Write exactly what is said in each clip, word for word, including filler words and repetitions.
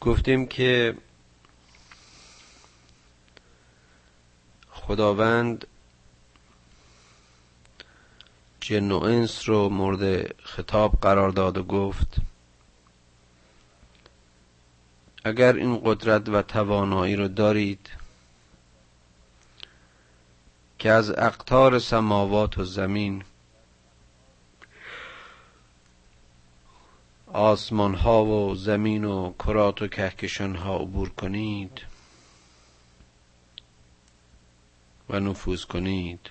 گفتیم که خداوند جن و انس رو مورد خطاب قرار داد و گفت اگر این قدرت و توانایی رو دارید که از اقطار سماوات و زمین، آسمان ها و زمین و کرات و کهکشان ها عبور کنید و نفوذ کنید،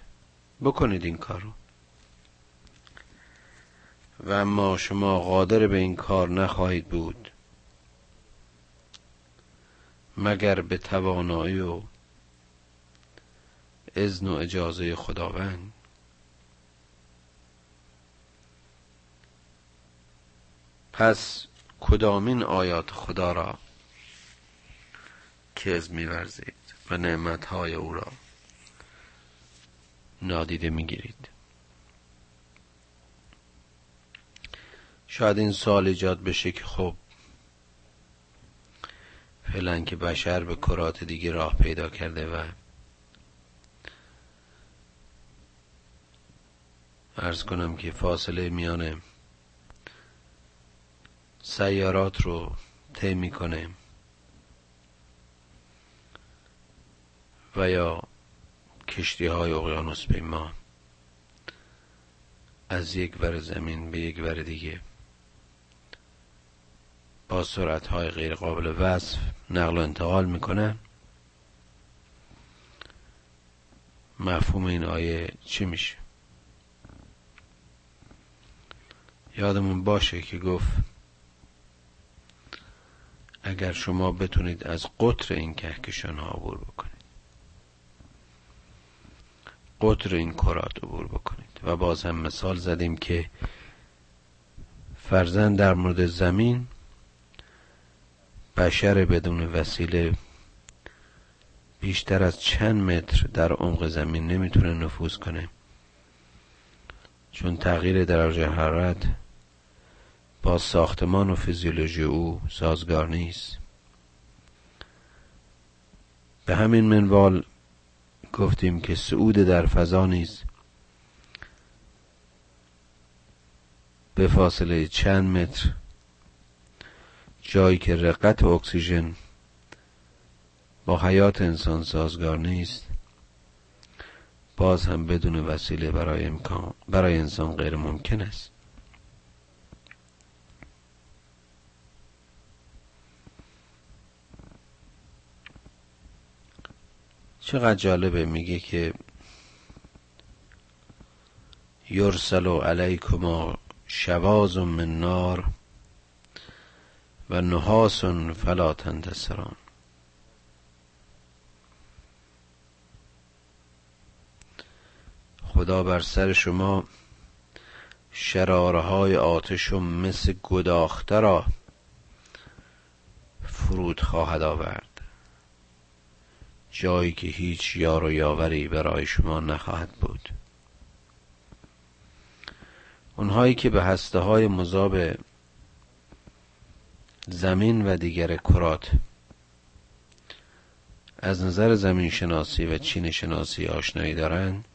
بکنید این کارو، و اما شما قادر به این کار نخواهید بود مگر به توانایی و اذن و اجازه خداوند. پس کدامین آیات خدا را که از می‌ورزید و نعمت‌های او را نادیده می‌گیرید؟ شاید این سوال ایجاد بشه که خب فعلا که بشر به کرات دیگه راه پیدا کرده و عرض کنم که فاصله میانه سیارات رو طی میکنه و یا کشتی های اقیانوس پیما از یک ور زمین به یک ور دیگه با سرعت های غیر قابل وصف نقل و انتقال میکنه، مفهوم این آیه چی میشه؟ یادمون باشه که گفت اگر شما بتونید از قطر این کهکشان ها عبور بکنید، قطر این کرات عبور بکنید، و باز هم مثال زدیم که فرضاً در مورد زمین بشر بدون وسیله بیشتر از چند متر در عمق زمین نمیتونه نفوذ کنه، چون تغییر درجه حرارت با ساختمان و فیزیولوژی او سازگار نیست. به همین منوال گفتیم که صعود در فضا نیز به فاصله چند متر، جایی که رقت و اکسیژن با حیات انسان سازگار نیست، باز هم بدون وسیله برای امکان برای انسان غیر ممکن است. چقدر جالبه، میگه که یرسل علیکما شواظ من نار و نحاس فلا تنتصران. خدا بر سر شما شرارهای آتش و مس گداخته را فرود خواهد آورد، جایی که هیچ یار و یاوری برای شما نخواهد بود. اونهایی که به هسته های مذاب زمین و دیگر کرات از نظر زمین شناسی و چین شناسی آشنایی دارند،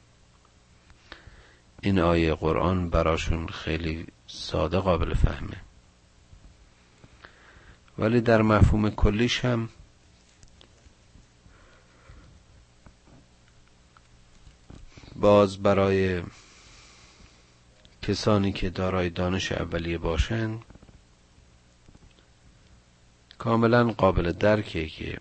این آیه قرآن براشون خیلی ساده قابل فهمه، ولی در مفهوم کلیش هم باز برای کسانی که دارای دانش اولیه باشن کاملا قابل درکه که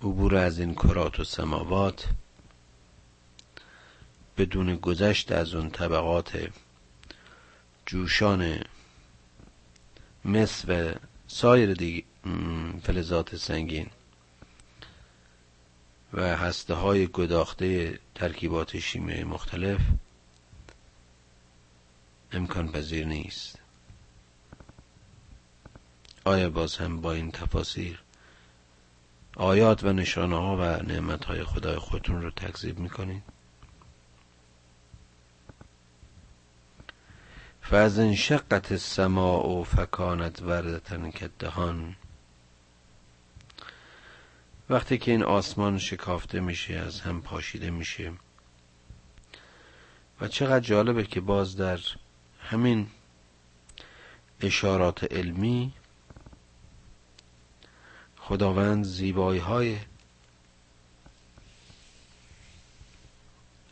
عبور از این کرات و سماوات بدون گذشت از اون طبقات جوشان مس و سایر دیگر فلزات سنگین و هسته های گداخته ترکیبات شیمیایی مختلف امکان پذیر نیست. آیا باز هم با این تفاسیر آیات و نشانه ها و نعمت های خدای خودتون رو تکذیب میکنید؟ فازانشقت السماء فکانت وردة کالدهان. وقتی که این آسمان شکافته میشه، از هم پاشیده میشه. و چقدر جالبه که باز در همین اشارات علمی خداوند زیبایی های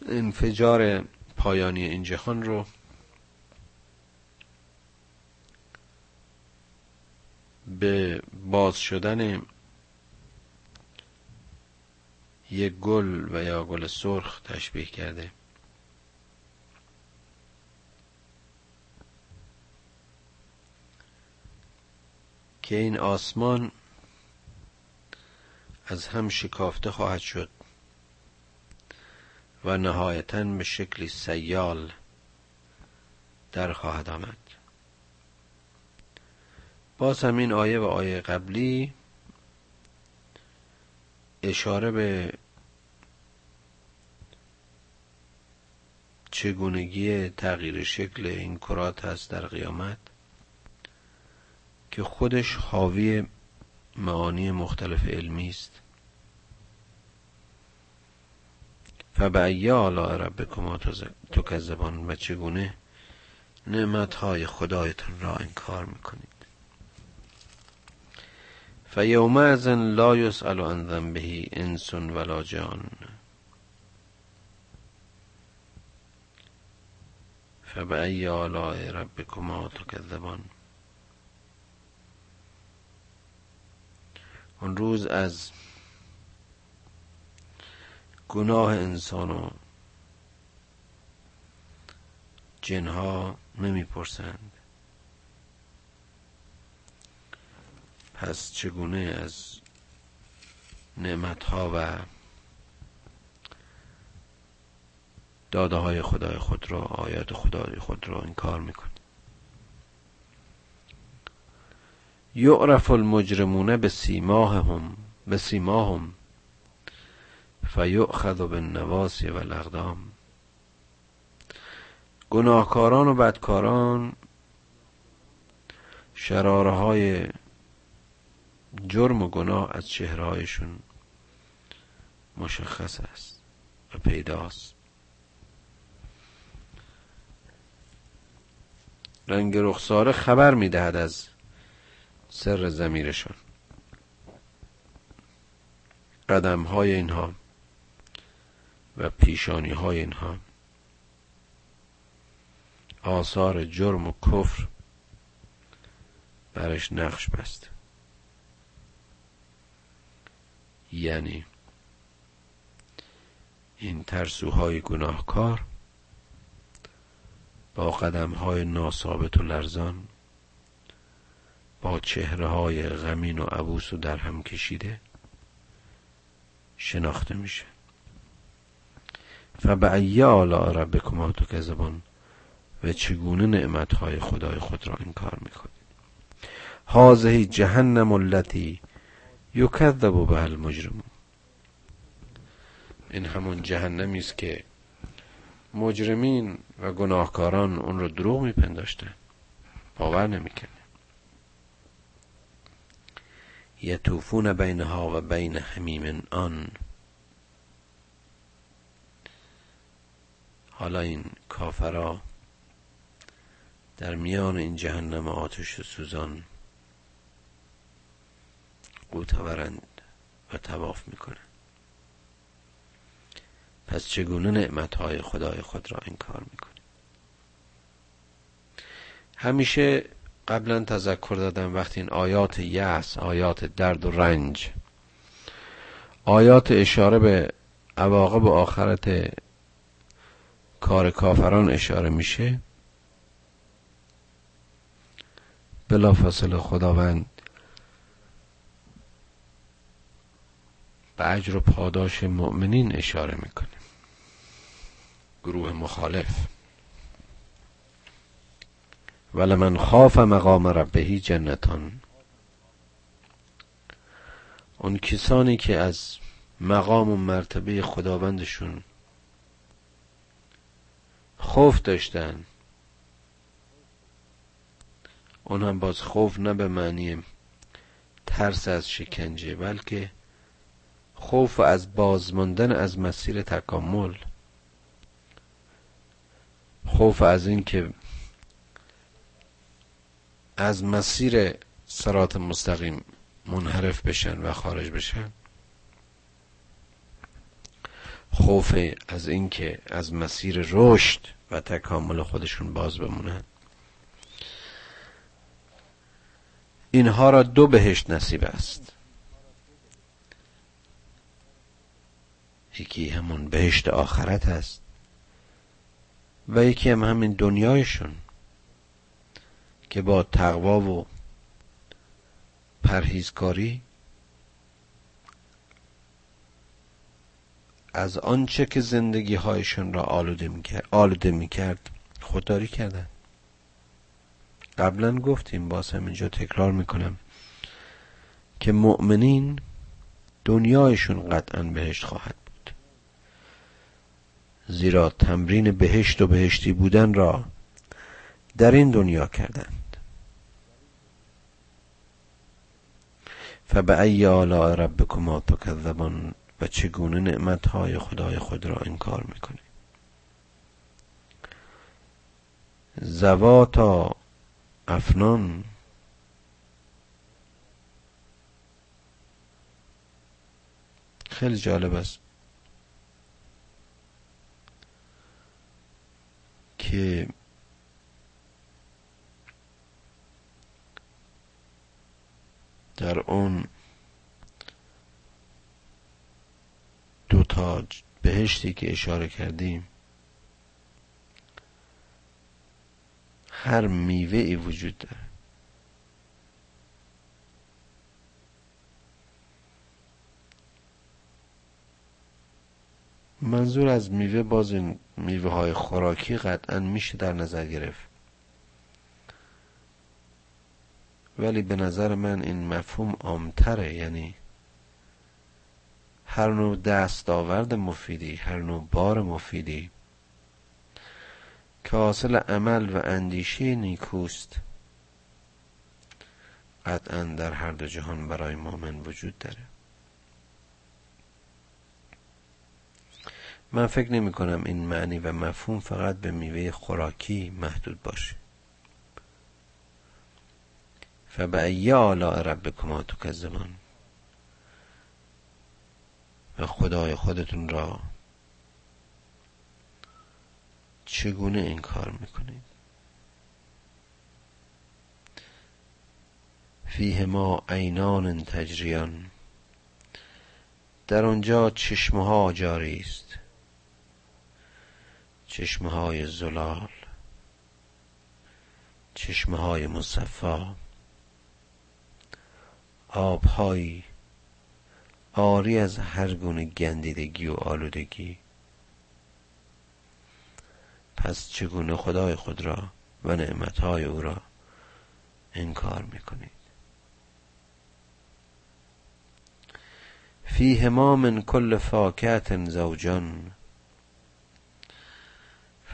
انفجار پایانی این جهان رو به باز شدن یک گل و یا گل سرخ تشبیه کرده. که این آسمان از هم شکافته خواهد شد و نهایتاً به شکلی سیال در خواهد آمد. باز هم این آیه و آیه قبلی اشاره به چگونگی تغییر شکل این کرات هست در قیامت که خودش حاوی معانی مختلف علمی است. فبأی آلاء ربکما تکذبان، و چگونه نعمتهای خدایتان را انکار میکنید. فیومئذ لا یسأل عن ذنبه انس ولا جان. فبأی آلاء ربکما تکذبان. اون روز از گناه انسان و جنها نمی پرسند. پس چگونه از نعمتها و داده های خدای خود را، آیات خدای خود را انکار میکنند؟ یعرف المجرمون بسیماهم بسیماهم فیؤخذ بالنواصی والاقدام. گناهکاران و بدکاران شرارهای جرم و گناه از چهرهایشون مشخص است و پیداست. رنگ رخساره خبر میدهد از سر ضمیرشون. قدم های اینها و پیشانی های اینها آثار جرم و کفر برش نقش بست. یعنی این ترسوهای گناهکار با قدم های ناثابت و لرزان، با چهره های غمین و عبوس و درهم کشیده شناخته میشه. فبأی آلاء ربکما تکذبان، و چگونه نعمتهای خدای خود را انکار میکنید. هذه جهنم التی یکذب بها المجرمون. این همون جهنمی است که مجرمین و گناهکاران اون رو دروغ میپنداشتن، باور نمیکنن. یطوفون بینها و بین حمیم آن. حالا این کافرها در میان این جهنم آتش سوزان غوطه‌ورند و طواف میکنند. پس چگونه نعمتهای خدای خود را انکار میکنند؟ همیشه قبلا تذکر دادم وقتی این آیات یأس، آیات درد و رنج، آیات اشاره به عواقب آخرت کار کافران اشاره میشه، بلافاصله خداوند به اجر و پاداش مؤمنین اشاره میکنه. گروه مخالف ولمن خاف مقام ربه جنتان. اون کسانی که از مقام و مرتبه خداوندشون خوف داشتن اون هم باز خوف نه به معنی ترس از شکنجه، بلکه خوف از بازماندن از مسیر تکامل، خوف از این که از مسیر صراط مستقیم منحرف بشن و خارج بشن، خوف از این که از مسیر رشد و تکامل خودشون باز بمونن. اینها را دو بهشت نصیب است، یکی همون بهشت آخرت است و یکی هم همین دنیایشون که با تقوا و پرهیزکاری از آنچه که زندگی هایشون را آلوده میکرد آلوده میکرد خودداری کردن. قبلا گفتیم، باز هم اینجا تکرار میکنم که مؤمنین دنیایشون قطعا بهشت خواهد بود، زیرا تمرین بهشت و بهشتی بودن را در این دنیا کردند. فبأی آلاء ربکما تکذبان، و چگونه نعمتهای خدای خود را انکار میکنی. زواتا افنان، خیلی جالب است که در اون دو تا بهشتی که اشاره کردیم هر میوه ای وجود داره. منظور از میوه، باز این میوه های خوراکی قطعا میشه در نظر گرفت، ولی به نظر من این مفهوم عامتره، یعنی هر نوع دستاورد مفیدی، هر نوع بار مفیدی که حاصل عمل و اندیشه نیکوست قطعا در هر دو جهان برای مؤمن وجود داره. من فکر نمی کنم این معنی و مفهوم فقط به میوه خوراکی محدود باشه. فبأی آلاء ربکما تکذبان، و خدای خودتون را چگونه انکار میکنید. فیهما عینان تجریان، در آنجا چشمه ها جاری است، چشمه های زلال، چشمه های مصفا، آبهایی آری از هر گونه گندیدگی و آلودگی. پس چگونه خدای خود را و نعمتهای او را انکار میکنید؟ فیهما من کل فاکهة زوجان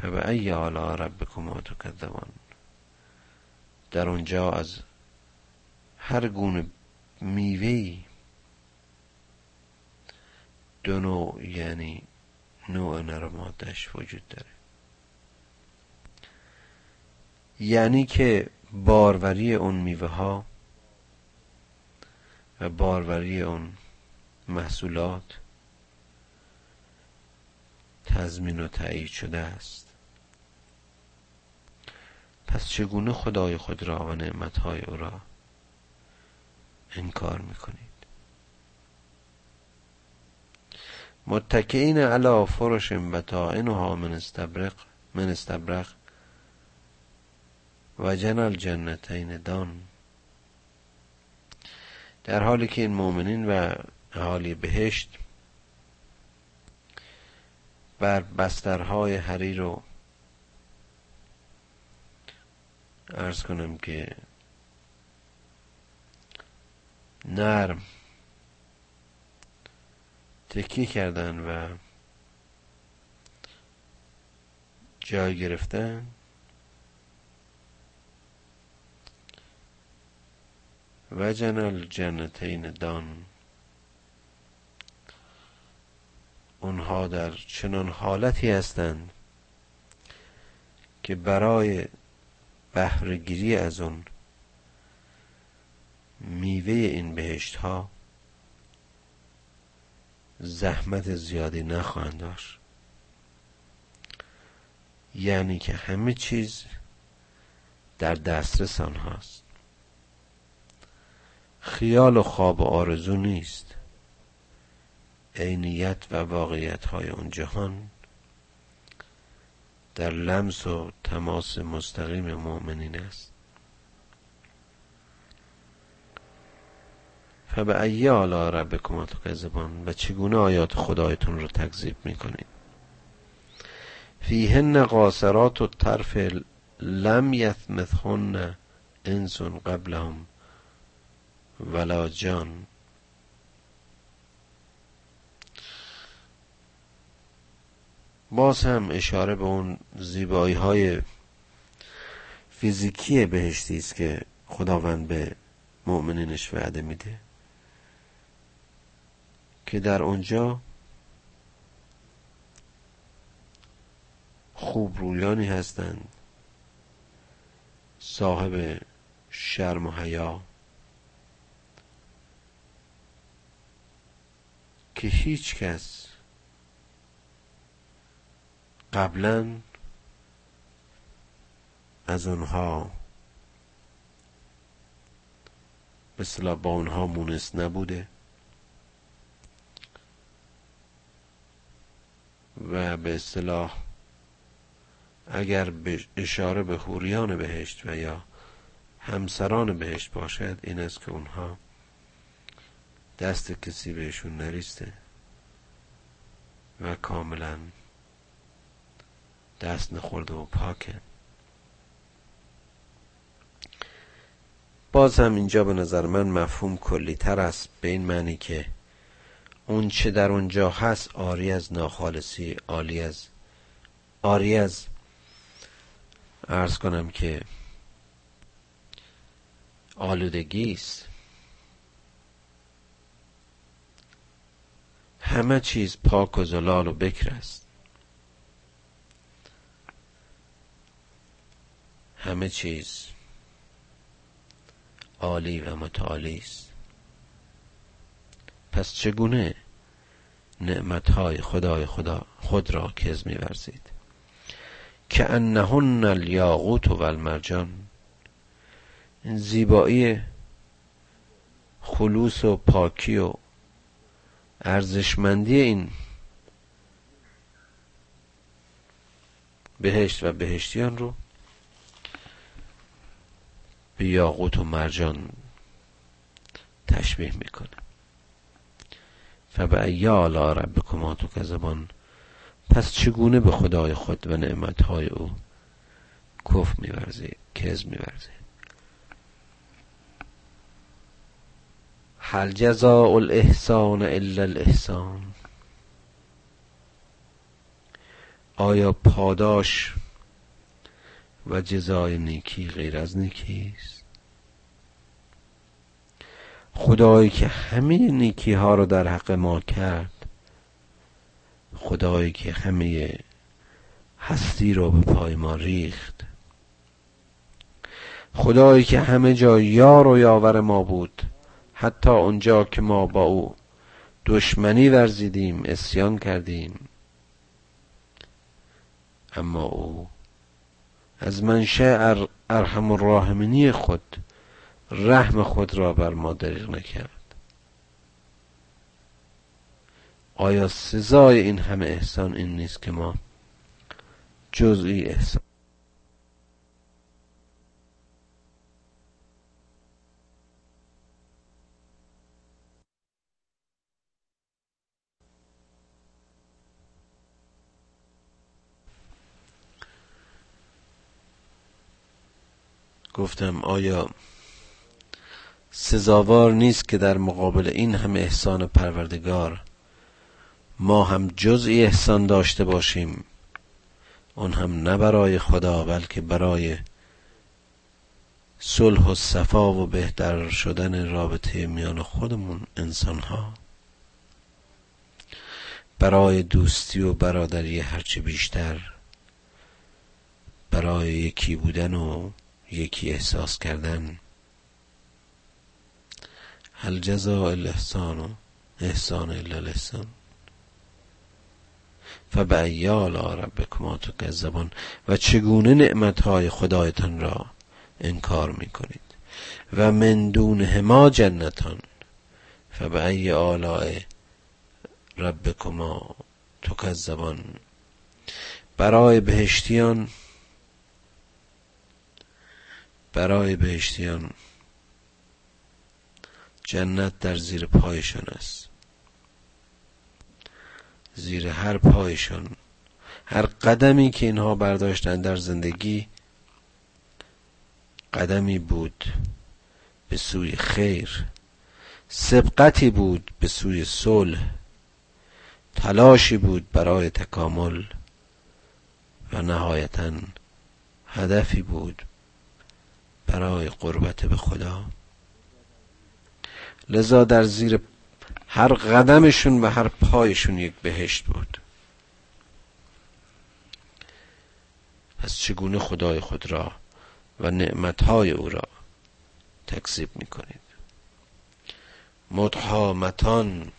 فبأی آلاء ربکما تکذبان، در اونجا از هر گونه میوهی دو نوع، یعنی نوع نرمادش وجود داره. یعنی که باروری اون میوه ها و باروری اون محصولات تضمین و تأیید شده است. پس چگونه خدای خود را و نعمتهای او را انکار میکنید؟ متکئین علی فرش بطائنها من استبرق من استبرق و جنی الجنتین دان، در حالی که این مؤمنین و اهالی بهشت بر بسترهای حریر و عرض کنم که نرم تکیه کردن و جای گرفتن، وجعلنا الجنتین دان، اونها در چنان حالتی هستند که برای بهره گیری از اون میوه این بهشت ها زحمت زیادی نخواهند داشت، یعنی که همه چیز در دسترس آنهاست، خیال و خواب و آرزو نیست، عینیت و واقعیت های اون جهان در لمس و تماس مستقیم مؤمنین است. فبأی آلاء ربکما تکذبان، و چگونه آیات خدایتون رو تکذیب میکنید؟ فیهن قاصرات الطرف لم یثمثهن انس قبلهم ولا جان. باز هم اشاره به اون زیبایی های فیزیکی بهشتی است که خداوند به مؤمنینش وعده میده که در اونجا خوب رویانی هستند، صاحب شرم و حیا، که هیچ کس قبلا از اونها مثلا با اونها مونس نبوده و به اصطلاح اگر اشاره به حوریان بهشت و یا همسران بهشت باشد این است که اونها دست کسی بهشون نریسته و کاملا دست نخورده و پاکه. باز هم اینجا به نظر من مفهوم کلی تر است، به این معنی که اون چه در اونجا هست آری از ناخالصی، آری از آری از عرض کنم که آلودگی است. همه چیز پاک و زلال و بکر است، همه چیز عالی و متعالی است. پس چگونه نعمت‌های خدای خدا خود را کز می‌ورزید؟ که انهن الیاقوت و المرجان، این زیبایی خلوص و پاکی و ارزشمندی این بهشت و بهشتیان رو به یاقوت و مرجان تشبیه میکنه. فبأی آلاء ربکما تکذبان، پس چگونه به خدای خود و نعمتهای او کفر می‌ورزید، کذب می‌ورزید؟ هل جزاء الاحسان الا الاحسان، آیا پاداش و جزای نیکی غیر از نیکی است؟ خدایی که همه نیکی ها رو در حق ما کرد، خدایی که همه هستی رو به پای ما ریخت، خدایی که همه جا یار و یاور ما بود، حتی اونجا که ما با او دشمنی ورزیدیم، عصیان کردیم، اما او از منشأ ارحم الراحمینی خود رحم خود را بر ما دریغ نکرد. آیا سزای این همه احسان این نیست که ما جزئی احسان گفتم آیا سزاوار نیست که در مقابل این همه احسان پروردگار ما هم جزئی احسان داشته باشیم، اون هم نه برای خدا بلکه برای صلح و صفا و بهتر شدن رابطه میان خودمون انسان ها، برای دوستی و برادری هرچه بیشتر، برای یکی بودن و یکی احساس کردن. هل جزاء الاحسان و احسان الا الاحسان فبأي آلاء ربکما تکذبان. و چگونه نعمتهای خدایتان را انکار میکنید؟ و من دونهما جنتان فبأي آلاء ربکما تکذبان. برای بهشتیان برای بهشتیان جنت در زیر پایشان است، زیر هر پایشان، هر قدمی که اینها برداشتند در زندگی قدمی بود به سوی خیر، سبقتی بود به سوی صلح، تلاشی بود برای تکامل و نهایتاً هدفی بود برای قربت به خدا. لذا در زیر هر قدمشون و هر پایشون یک بهشت بود. پس چگونه خدای خود را و نعمتهای او را تکذیب میکنید؟ مدحامتان،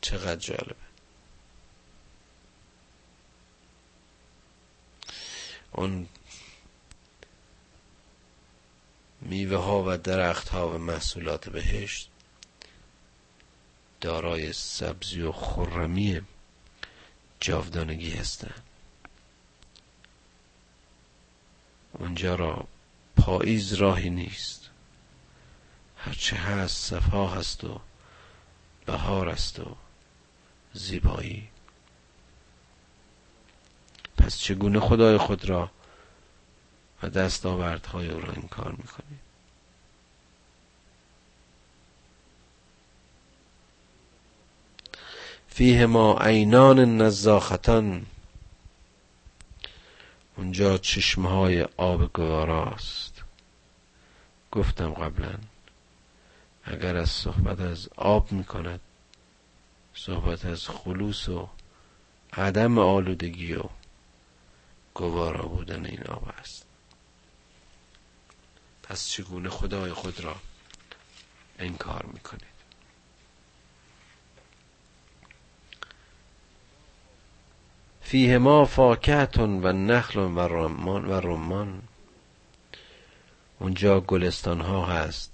چقدر جالبه. اون میوه ها و درخت ها و محصولات بهشت دارای سبزی و خرمی جاودانگی هستند. اونجا را پاییز راهی نیست، هرچه هست صفا هست و بهار است و زیبایی. پس چگونه خدای خود را و دستاوردهای او را انکار میکنید؟ فیهما عینان نضاختان، اونجا چشمهای آب گواراست. گفتم قبلا اگر از صحبت از آب میکند، صحبت از خلوص و عدم آلودگی و گوارا بودن این آب است. پس چگونه خدای خود را انکار میکنید؟ فیهما فاکهة و نخل و رمان و رمان، اونجا گلستان ها هست،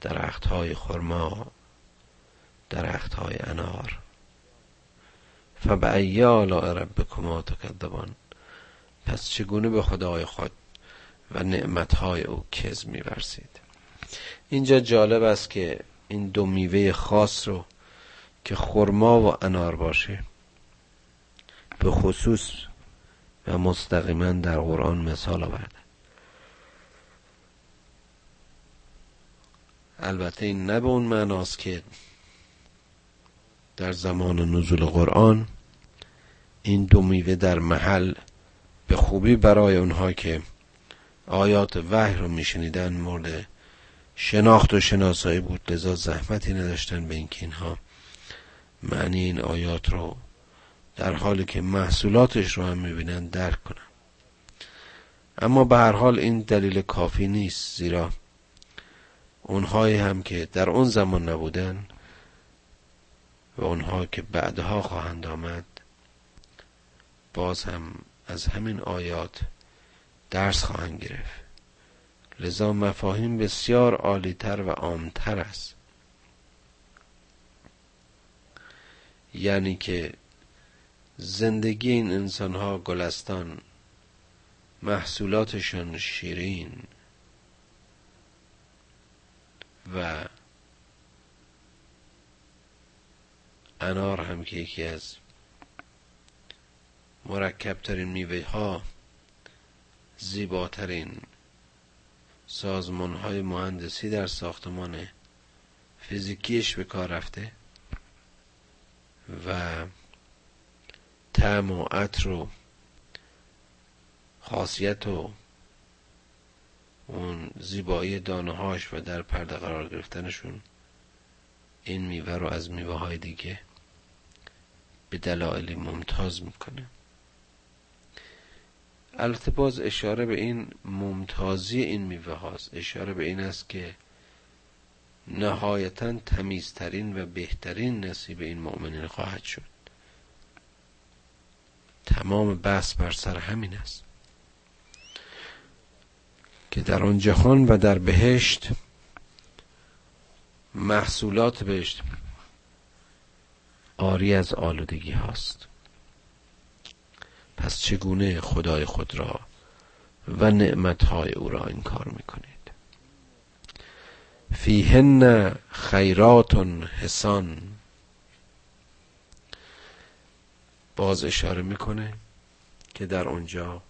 درخت های خرما، درخت های انار. فبأي آلاء ربکما تکذبان. پس چگونه به خدای خود و نعمتهای او کذب می‌ورزید؟ اینجا جالب است که این دو میوه خاص رو که خرما و انار باشه به خصوص و مستقیما در قرآن مثال آورده. البته این نه به اون معناست که در زمان نزول قرآن این دو میوه در محل به خوبی برای اونها که آیات وحی رو میشنیدن مورد شناخت و شناسایی بود، لذا زحمتی نداشتن به اینکه اینها معنی این آیات رو در حالی که محصولاتش رو هم میبینن درک کنن. اما به هر حال این دلیل کافی نیست، زیرا اونهایی هم که در اون زمان نبودن و اونها که بعدها خواهند آمد باز هم از همین آیات درس خواهند گرفت. لذا مفاهیم بسیار عالی‌تر و عام‌تر است. یعنی که زندگی این انسان‌ها گلستان، محصولاتشان شیرین و انار هم که یکی از مرکب‌ترین میوه‌ها، زیباترین سازمان‌های مهندسی در ساختمان فیزیکیش به کار رفته و طعم و عطر و خاصیت و اون زیبایی دانه‌هاش و در پرده قرار گرفتنشون این میوه رو از میوه‌های دیگه به دلایلی ممتاز میکنه. البته باز اشاره به این ممتازی این میوه هاست، اشاره به این است که نهایتاً تمیزترین و بهترین نصیب این مؤمنین خواهد شد. تمام بحث بر سر همین است که در آن جهان و در بهشت محصولات بهشت آری از آلودگی هاست. پس چگونه خدای خود را و نعمتهای او را انکار میکنید؟ فیهن خیرات حسان، باز اشاره میکنه که در اونجا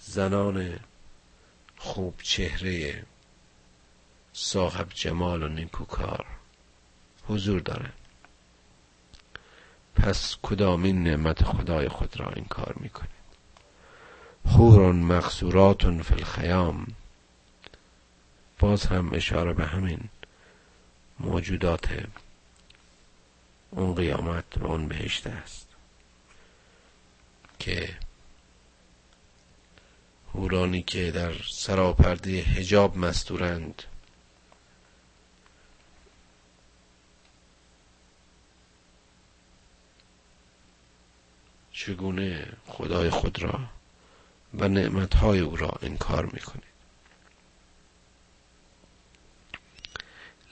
زنان خوب چهره صاحب جمال و نیکوکار حضور داره. پس کدامین نعمت خدای خود را انکار میکنید؟ حورن مقصوراتن فی الخیام، باز هم اشاره به همین موجودات اون قیامت و اون بهشت است که حورانی که در سراپرده حجاب مستورند چگونه خدای خود را و نعمتهای او را انکار میکنید؟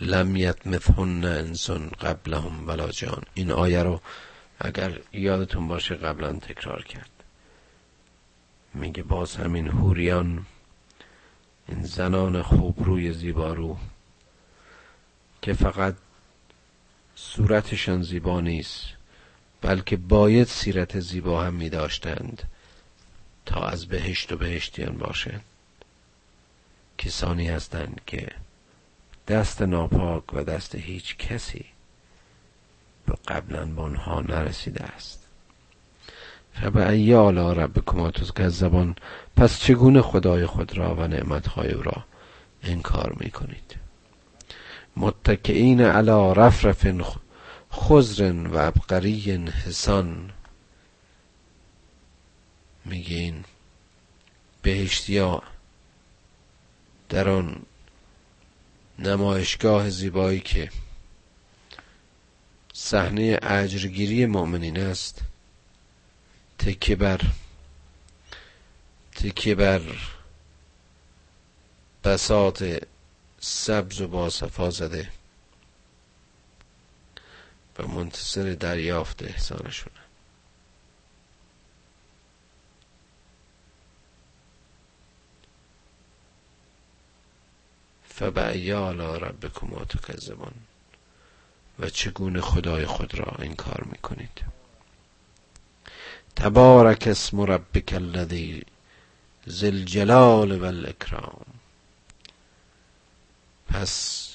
لم یطمثهن انس قبلهم ولا جان، این آیه رو اگر یادتون باشه قبلا تکرار کرد. میگه باز همین حوریان، این زنان خوبروی زیبارو که فقط صورتشان زیبا نیست بلکه باید سیرت زیبا هم می‌داشتند تا از بهشت و بهشتیان باشند، کسانی هستند که دست ناپاک و دست هیچ کسی به قبلا به آنها نرسیده است. فبأی آلاء ربکما تکذبان، پس چگونه خدای خود را و نعمتهای او را انکار میکنید؟ متکئین علی رفرف خضر و عبقری حسان، میگه این بهشتیا در آن نمایشگاه زیبایی که صحنه اجرگیری مؤمنین است تکیه بر تکیه بر بساط سبز و باصفا زده و منتصر دریافت احسانشونه. فبأی آلاء ربکما تکذبان، و چگونه خدای خود را انکار میکنید؟ تبارک اسم ربک الذی ذی الجلال و الاکرام، پس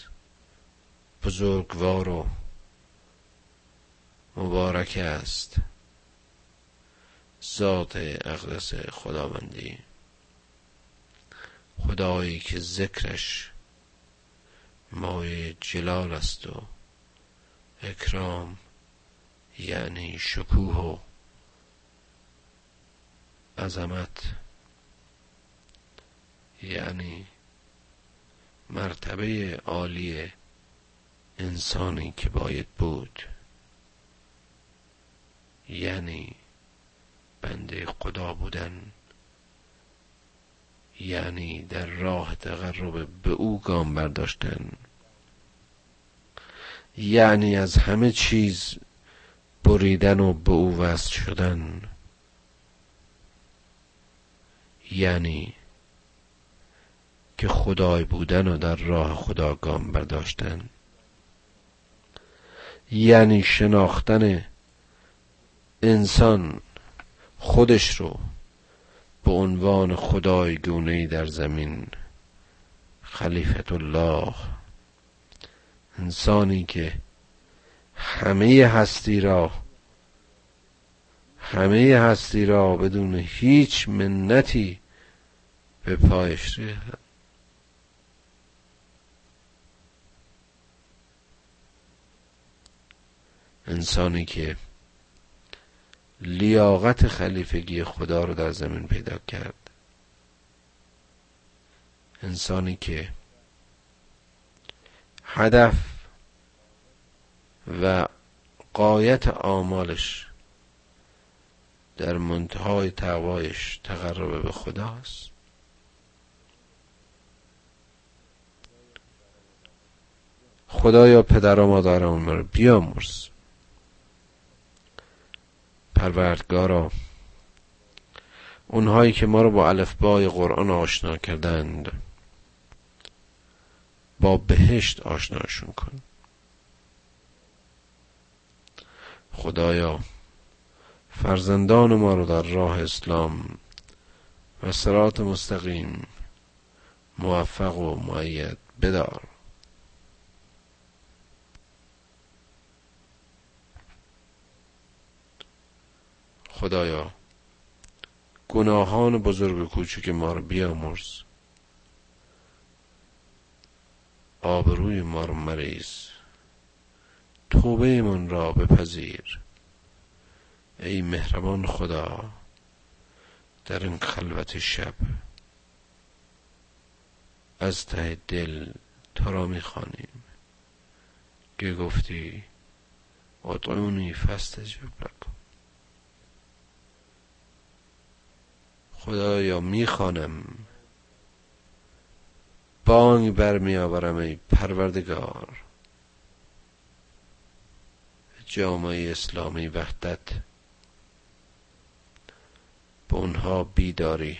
بزرگوار و مبارک است ذات اقدس خداوندی، خدایی که ذکرش مایه جلال است و اکرام یعنی شکوه و عظمت، یعنی مرتبه عالی انسانی که باید بود، یعنی بنده خدا بودن، یعنی در راه تقرب به او گام برداشتن، یعنی از همه چیز بریدن و به او وصل شدن، یعنی که خدای بودن و در راه خدا گام برداشتن، یعنی شناختن انسان خودش رو به عنوان خدای گونه‌ای در زمین، خلیفة الله، انسانی که همه هستی را همه هستی را بدون هیچ منتی به پایش ریخت انسانی که لیاقت خلیفگی خدا رو در زمین پیدا کرد، انسانی که هدف و غایت آمالش در منتهای تقوایش تقرب به خداست، خدایا پدر و مادرم رو بیامرز. پروردگارا، اونهایی که ما رو با الفبای قرآن آشنا کردند با بهشت آشناشون کن. خدایا فرزندان ما رو در راه اسلام و صراط مستقیم موفق و مؤید بدار. خدایا گناهان بزرگ و کوچک ما رو بیامرز، آبروی ما رو مریز، توبه من را بپذیر. ای مهربان خدا، در این خلوت شب از ته دل تو را میخوانیم که گفتی ادعونی فاستجب لکم. خدایا میخوانم، بانگ برمیآورم ای پروردگار، جامعه اسلامی وحدت، به اونها بیداری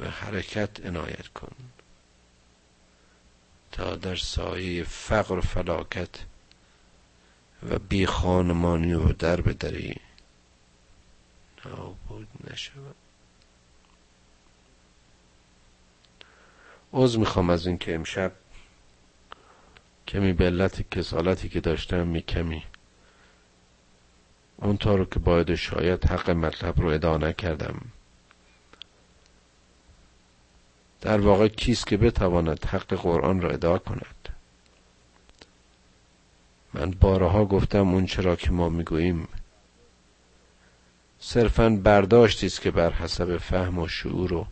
و حرکت عنایت کن تا در سایه فقر و فلاکت و بی خانمانی و در بدری نابود نشود. عذر میخوام از این که امشب کمی به علت کسالتی که داشتم می کمی اون تا رو که باید شاید حق مطلب رو ادعا نکردم. در واقع کیست که بتواند حق قرآن را ادعا کند؟ من بارها گفتم اون چرا که ما میگوییم صرفاً برداشتی است که بر حسب فهم و شعور و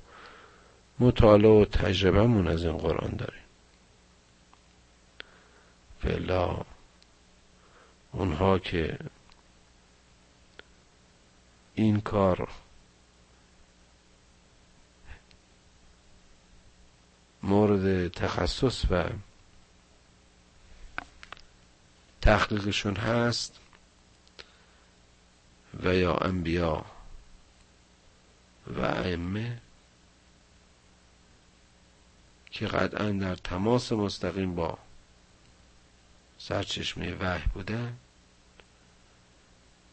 مطالعه و تجربه‌مون از این قرآن داریم. فعلا اونها که این کار مورد تخصص و تحقیقشون هست و یا انبیا و ائمه که قطعا در تماس مستقیم با سرچشمه وحی بوده،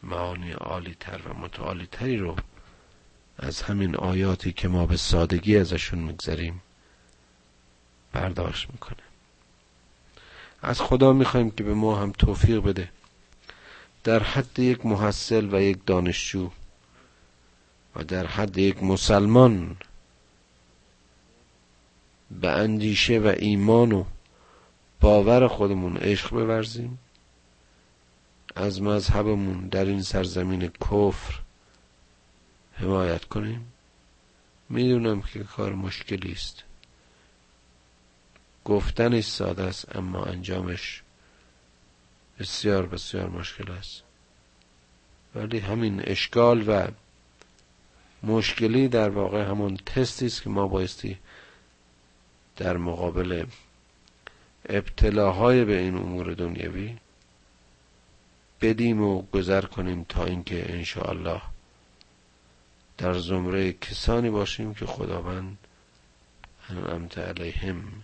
معانی عالی تر و متعالی تری رو از همین آیاتی که ما به سادگی ازشون میگذریم برداشت میکنه. از خدا میخوایم که به ما هم توفیق بده در حد یک محصل و یک دانشجو و در حد یک مسلمان به اندیشه و ایمان و باور خودمون عشق بورزیم، از مذهبمون در این سرزمین کفر حمایت کنیم. میدونم که کار مشکلی است، گفتنش ساده است اما انجامش بسیار بسیار مشکل است، ولی همین اشکال و مشکلی در واقع همون تستی است که ما بایستی در مقابل ابتلاهای به این امور دنیوی بدیم و گذر کنیم تا اینکه ان شاء الله در زمره کسانی باشیم که خداوند انعمت علیهم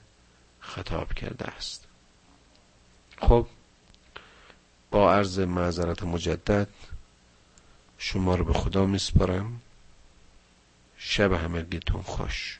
خطاب کرده است. خب با عرض معذرت مجدد شما رو به خدا میسپارم. شب همگیتون خوش.